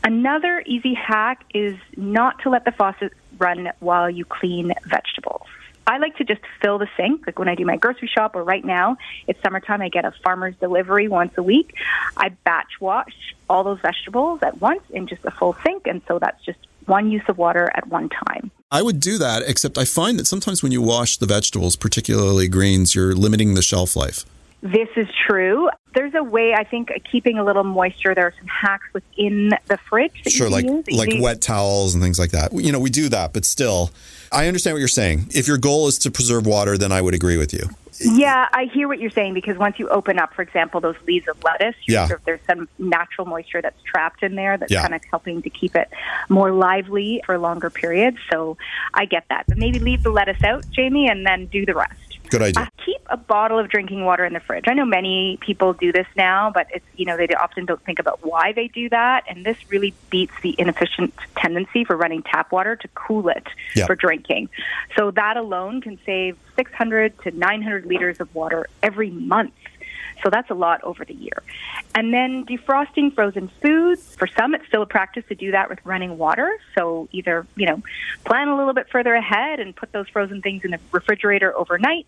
Another easy hack is not to let the faucet run while you clean vegetables. I like to just fill the sink, like when I do my grocery shop, or right now, it's summertime, I get a farmer's delivery once a week. I batch wash all those vegetables at once in just a full sink, and so that's just one use of water at one time. I would do that, except I find that sometimes when you wash the vegetables, particularly greens, you're limiting the shelf life. This is true. There's a way, I think, keeping a little moisture. There are some hacks within the fridge. Sure, like wet towels and things like that. You know, we do that, but still, I understand what you're saying. If your goal is to preserve water, then I would agree with you. Yeah, I hear what you're saying, because once you open up, for example, those leaves of lettuce, sort of, there's some natural moisture that's trapped in there that's kind of helping to keep it more lively for longer periods. So I get that. But maybe leave the lettuce out, Jamie, and then do the rest. Good idea. Keep a bottle of drinking water in the fridge. I know many people do this now, but it's, you know, they often don't think about why they do that. And this really beats the inefficient tendency for running tap water to cool it for drinking. So that alone can save 600 to 900 liters of water every month. So that's a lot over the year. And then defrosting frozen foods. For some, it's still a practice to do that with running water. So either, you know, plan a little bit further ahead and put those frozen things in the refrigerator overnight.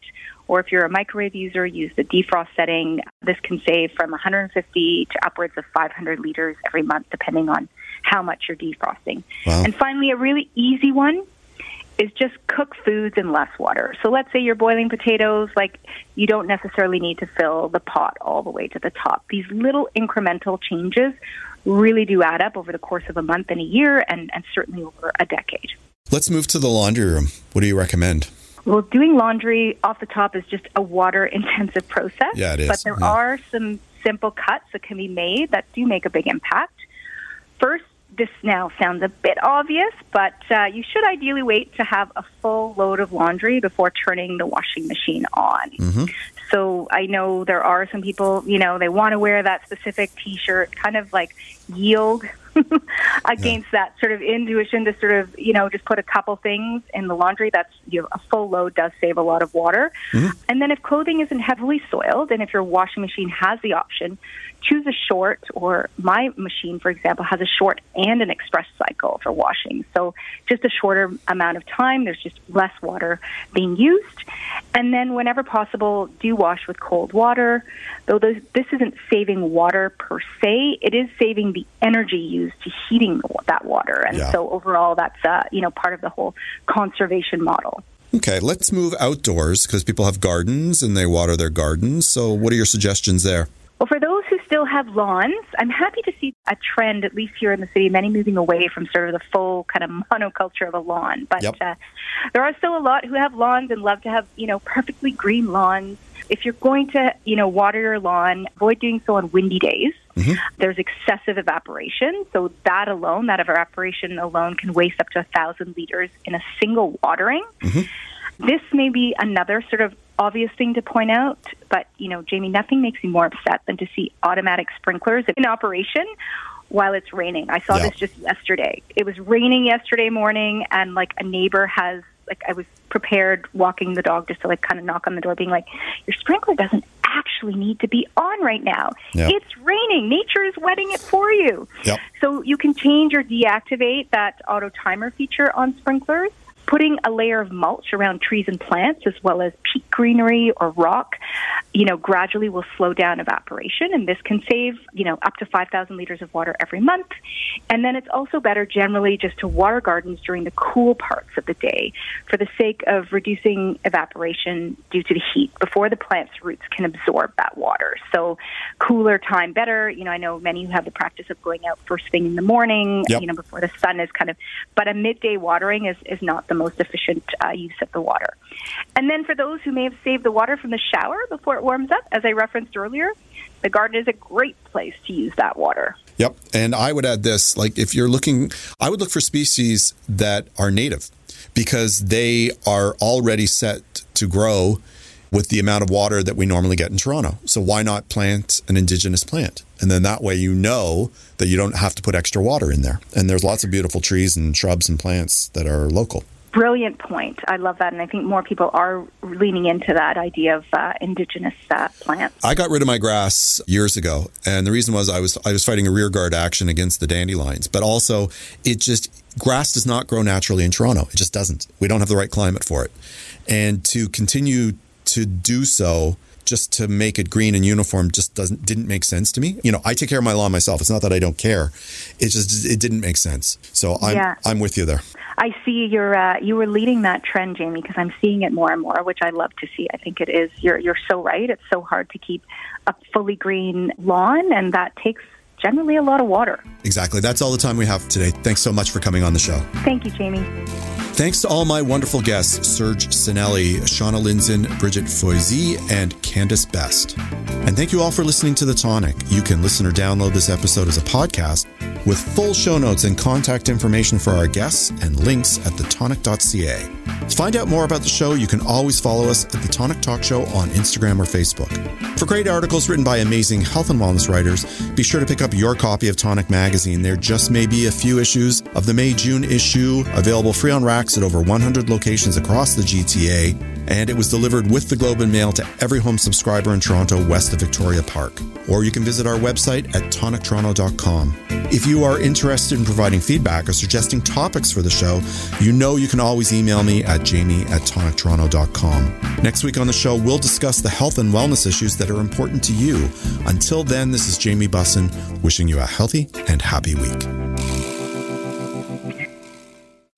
Or if you're a microwave user, use the defrost setting. This can save from 150 to upwards of 500 liters every month, depending on how much you're defrosting. Wow. And finally, a really easy one is just cook foods in less water. So let's say you're boiling potatoes, like you don't necessarily need to fill the pot all the way to the top. These little incremental changes really do add up over the course of a month and a year, and certainly over a decade. Let's move to the laundry room. What do you recommend? Well, doing laundry off the top is just a water-intensive process. Yeah, it is. But there are some simple cuts that can be made that do make a big impact. First, this now sounds a bit obvious, but you should ideally wait to have a full load of laundry before turning the washing machine on. Mm-hmm. So I know there are some people, you know, they want to wear that specific T-shirt, kind of like yield against that sort of intuition to sort of, you know, just put a couple things in the laundry. That's, you know, a full load does save a lot of water. Mm-hmm. And then if clothing isn't heavily soiled, and if your washing machine has the option, choose a short, or my machine, for example, has a short and an express cycle for washing. So just a shorter amount of time, there's just less water being used. And then whenever possible, do wash with cold water. Though this isn't saving water per se, it is saving the energy used to heating that water. And so overall, that's part of the whole conservation model. Okay, let's move outdoors, because people have gardens and they water their gardens. So what are your suggestions there? Well, for those who still have lawns, I'm happy to see a trend, at least here in the city, many moving away from sort of the full kind of monoculture of a lawn. But there are still a lot who have lawns and love to have, you know, perfectly green lawns. If you're going to, you know, water your lawn, avoid doing so on windy days. Mm-hmm. There's excessive evaporation. So that evaporation alone can waste up to 1,000 liters in a single watering. Mm-hmm. This may be another sort of obvious thing to point out, but, you know, Jamie, nothing makes me more upset than to see automatic sprinklers in operation while it's raining. I saw this just yesterday. It was raining yesterday morning, and like a neighbor has, like, I was prepared walking the dog just to like kind of knock on the door being like, your sprinkler doesn't actually need to be on right now. Yep. It's raining. Nature is wetting it for you. Yep. So you can change or deactivate that auto timer feature on sprinklers. Putting a layer of mulch around trees and plants, as well as peat greenery or rock, you know, gradually will slow down evaporation, and this can save, you know, up to 5,000 liters of water every month. And then it's also better generally just to water gardens during the cool parts of the day for the sake of reducing evaporation due to the heat before the plant's roots can absorb that water. So cooler time, better. You know, I know many who have the practice of going out first thing in the morning, you know, before the sun is kind of, but a midday watering is not the most efficient use of the water. And then for those who may have saved the water from the shower before it warms up, as I referenced earlier, the garden is a great place to use that water. Yep. And I would add this, like if you're looking, I would look for species that are native because they are already set to grow with the amount of water that we normally get in Toronto. So why not plant an indigenous plant? And then that way, you know that you don't have to put extra water in there. And there's lots of beautiful trees and shrubs and plants that are local. Brilliant point. I love that. And I think more people are leaning into that idea of indigenous plants. I got rid of my grass years ago. And the reason was I was fighting a rearguard action against the dandelions. But also, grass does not grow naturally in Toronto. It just doesn't. We don't have the right climate for it. And to continue to do so just to make it green and uniform just didn't make sense to me. You know, I take care of my lawn myself. It's not that I don't care. It didn't make sense. So I'm with you there. I see you were leading that trend, Jamie, because I'm seeing it more and more, which I love to see. I think it is. You're so right. It's so hard to keep a fully green lawn, and that takes generally a lot of water. Exactly. That's all the time we have today. Thanks so much for coming on the show. Thank you, Jamie. Thanks to all my wonderful guests, Serge Zinelli, Shauna Lindzen, Brigitte Foisy, and Candace Best. And thank you all for listening to The Tonic. You can listen or download this episode as a podcast with full show notes and contact information for our guests and links at thetonic.ca. To find out more about the show, you can always follow us at The Tonic Talk Show on Instagram or Facebook. For great articles written by amazing health and wellness writers, be sure to pick up your copy of Tonic Magazine. There just may be a few issues of the May-June issue available free on racks at over 100 locations across the GTA, and it was delivered with the Globe and Mail to every home subscriber in Toronto west of Victoria Park. Or you can visit our website at tonictoronto.com. If you are interested in providing feedback or suggesting topics for the show, you know you can always email me at jamie@tonictoronto.com. Next week on the show, we'll discuss the health and wellness issues that are important to you. Until then, this is Jamie Busson wishing you a healthy and happy week.